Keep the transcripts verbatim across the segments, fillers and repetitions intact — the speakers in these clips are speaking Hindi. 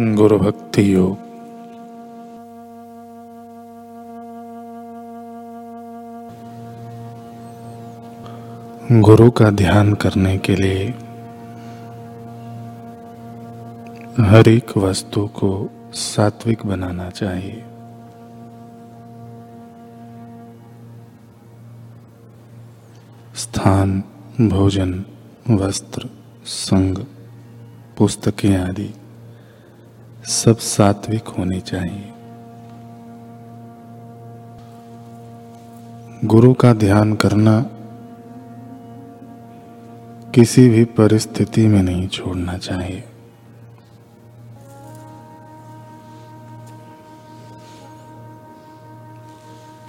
गुरु भक्ति योग। गुरु का ध्यान करने के लिए हर एक वस्तु को सात्विक बनाना चाहिए। स्थान, भोजन, वस्त्र, संग, पुस्तकें आदि सब सात्विक होने चाहिए। गुरु का ध्यान करना किसी भी परिस्थिति में नहीं छोड़ना चाहिए।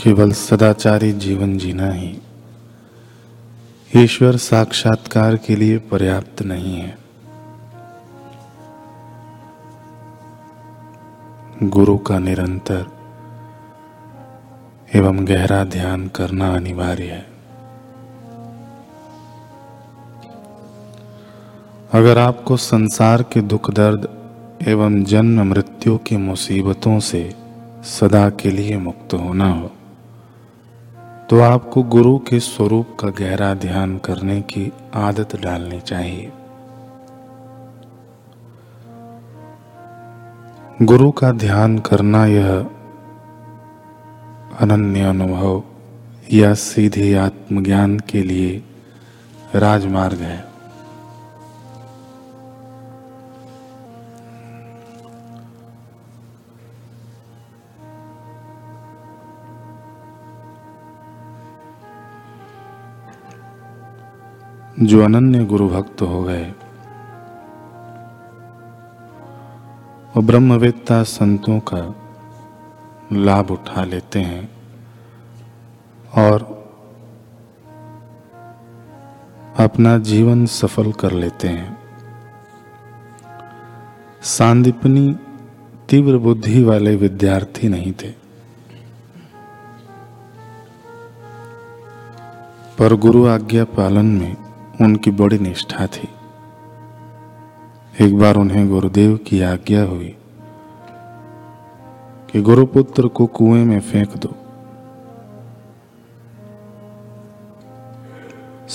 केवल सदाचारी जीवन जीना ही ईश्वर साक्षात्कार के लिए पर्याप्त नहीं है। गुरु का निरंतर एवं गहरा ध्यान करना अनिवार्य है। अगर आपको संसार के दुख दर्द एवं जन्म मृत्यु की मुसीबतों से सदा के लिए मुक्त होना हो तो आपको गुरु के स्वरूप का गहरा ध्यान करने की आदत डालनी चाहिए। गुरु का ध्यान करना यह अनन्य अनुभव या सीधे आत्मज्ञान के लिए राजमार्ग है। जो अनन्य गुरु भक्त हो गए और ब्रह्मवेत्ता संतों का लाभ उठा लेते हैं और अपना जीवन सफल कर लेते हैं। सांदीपनि तीव्र बुद्धि वाले विद्यार्थी नहीं थे, पर गुरु आज्ञा पालन में उनकी बड़ी निष्ठा थी। एक बार उन्हें गुरुदेव की आज्ञा हुई कि गुरुपुत्र को कुएं में फेंक दो।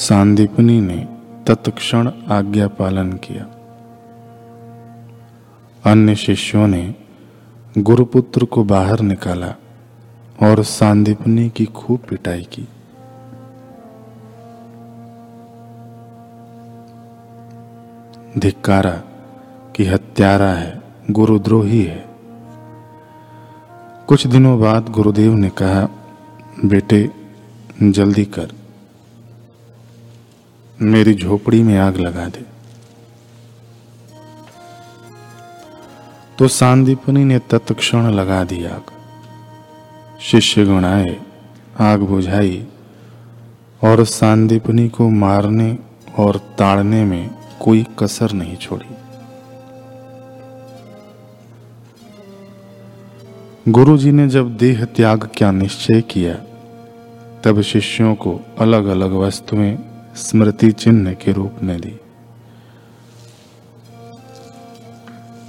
सांदीपनि ने तत्क्षण आज्ञा पालन किया। अन्य शिष्यों ने गुरुपुत्र को बाहर निकाला और सांदीपनि की खूब पिटाई की। धिक्कारा कि हत्यारा है, गुरुद्रोही है। कुछ दिनों बाद गुरुदेव ने कहा, बेटे जल्दी कर, मेरी झोपड़ी में आग लगा दे। तो सांदीपनि ने तत्क्षण लगा दी आग। शिष्यगण आए, आग बुझाई और सांदीपनि को मारने और ताड़ने में कोई कसर नहीं छोड़ी। गुरुजी ने जब देह त्याग का निश्चय किया तब शिष्यों को अलग अलग वस्तुएं स्मृति चिन्ह के रूप में दी।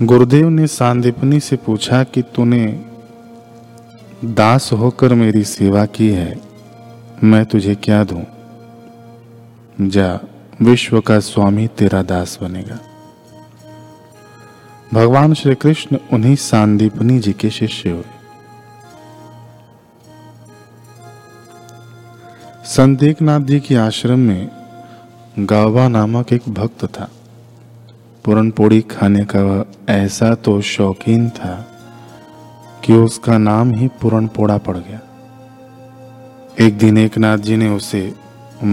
गुरुदेव ने सांदीपनि से पूछा कि तूने दास होकर मेरी सेवा की है, मैं तुझे क्या दूं? जा, विश्व का स्वामी तेरा दास बनेगा। भगवान श्री कृष्ण उन्हीं सांदीपनि जी के शिष्य हुए। संत एकनाथ जी के आश्रम में गावा नामक एक भक्त था। पूरन पोड़ी खाने का वह ऐसा तो शौकीन था कि उसका नाम ही पूरन पोड़ा पड़ गया। एक दिन एकनाथ जी ने उसे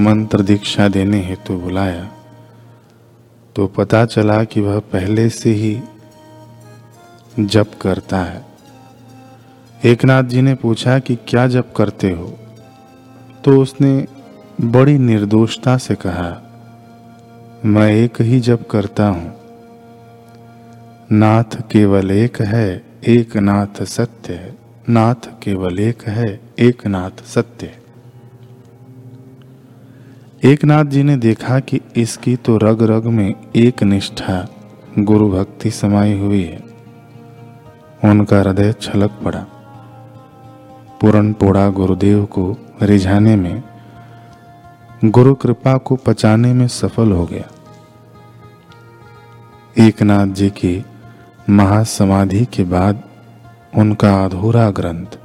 मंत्र दीक्षा देने हेतु बुलाया तो पता चला कि वह पहले से ही जप करता है। एकनाथ जी ने पूछा कि क्या जप करते हो? तो उसने बड़ी निर्दोषता से कहा, मैं एक ही जप करता हूं। नाथ केवल एक है, एक नाथ सत्य है। नाथ केवल एक है, एक नाथ सत्य है। एकनाथ जी ने देखा कि इसकी तो रग रग में एक निष्ठा गुरु भक्ति समाई हुई है। उनका हृदय छलक पड़ा। पूरन पोड़ा गुरुदेव को रिझाने में, गुरु कृपा को पचाने में सफल हो गया। एकनाथ जी की महासमाधि के बाद उनका अधूरा ग्रंथ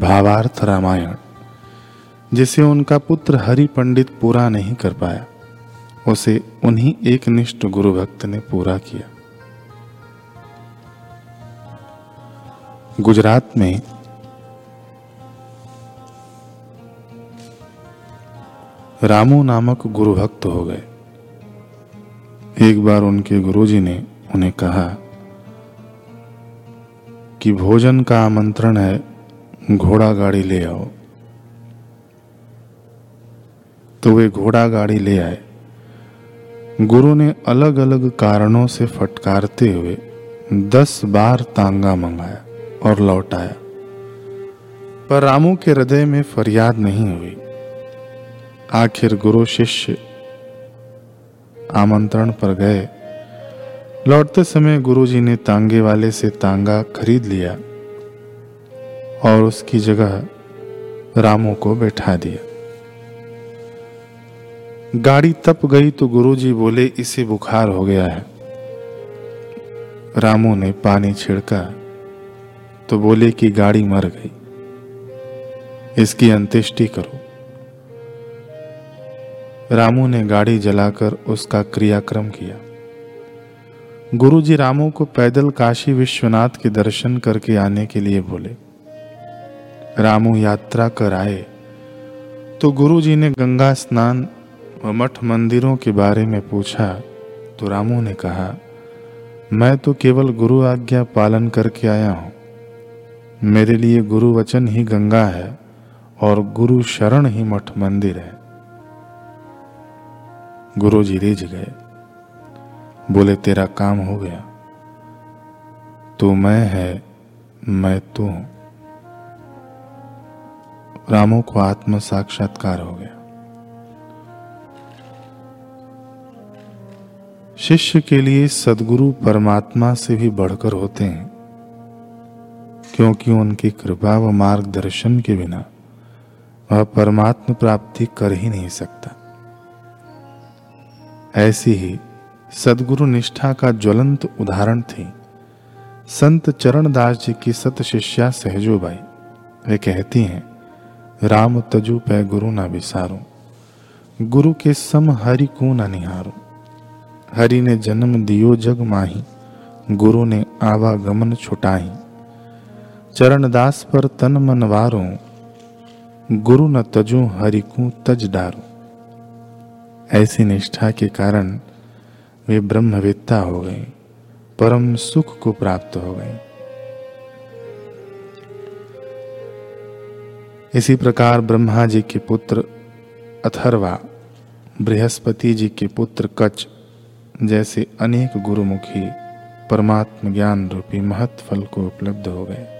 भावार्थ रामायण, जिसे उनका पुत्र हरि पंडित पूरा नहीं कर पाया, उसे उन्हीं एकनिष्ठ गुरु भक्त ने पूरा किया। गुजरात में रामू नामक गुरु भक्त हो गए। एक बार उनके गुरुजी ने उन्हें कहा कि भोजन का आमंत्रण है, घोड़ा गाड़ी ले आओ। तो वे घोड़ा गाड़ी ले आए। गुरु ने अलग अलग कारणों से फटकारते हुए दस बार तांगा मंगाया और लौटाया, पर रामू के हृदय में फरियाद नहीं हुई। आखिर गुरु शिष्य आमंत्रण पर गए। लौटते समय गुरुजी ने तांगे वाले से तांगा खरीद लिया और उसकी जगह रामू को बैठा दिया। गाड़ी तप गई तो गुरुजी बोले, इसे बुखार हो गया है। रामू ने पानी छिड़का तो बोले कि गाड़ी मर गई, इसकी अंत्येष्टि करो। रामू ने गाड़ी जलाकर उसका क्रियाक्रम किया। गुरुजी रामू को पैदल काशी विश्वनाथ के दर्शन करके आने के लिए बोले। रामू यात्रा कर आए तो गुरुजी ने गंगा स्नान व मठ मंदिरों के बारे में पूछा तो रामू ने कहा, मैं तो केवल गुरु आज्ञा पालन करके आया हूँ। मेरे लिए गुरु वचन ही गंगा है और गुरु शरण ही मठ मंदिर है। गुरुजी रिझ गए, बोले, तेरा काम हो गया। तू मैं है, मैं तू हूं। रामू को आत्म साक्षात्कार हो गया। शिष्य के लिए सदगुरु परमात्मा से भी बढ़कर होते हैं, क्योंकि उनकी कृपा व मार्गदर्शन के बिना वह परमात्मा प्राप्ति कर ही नहीं सकता। ऐसी ही सदगुरु निष्ठा का ज्वलंत उदाहरण थी संत चरणदास जी की सत शिष्या सहजो भाई। वे कहती हैं, राम तजु पै गुरु ना बिसारू, गुरु के सम हरि को ना निहारू। हरि ने जन्म दियो जग माही, गुरु ने आवागमन छुटाही। चरणदास पर तन मन वारो, गुरु न तजू हरि को तज डारू। ऐसी निष्ठा के कारण वे ब्रह्मवेत्ता हो गए, परम सुख को प्राप्त हो गए। इसी प्रकार ब्रह्मा जी के पुत्र अथर्वा, बृहस्पति जी के पुत्र कच जैसे अनेक गुरुमुखी परमात्म ज्ञान रूपी महत्फल को उपलब्ध हो गए।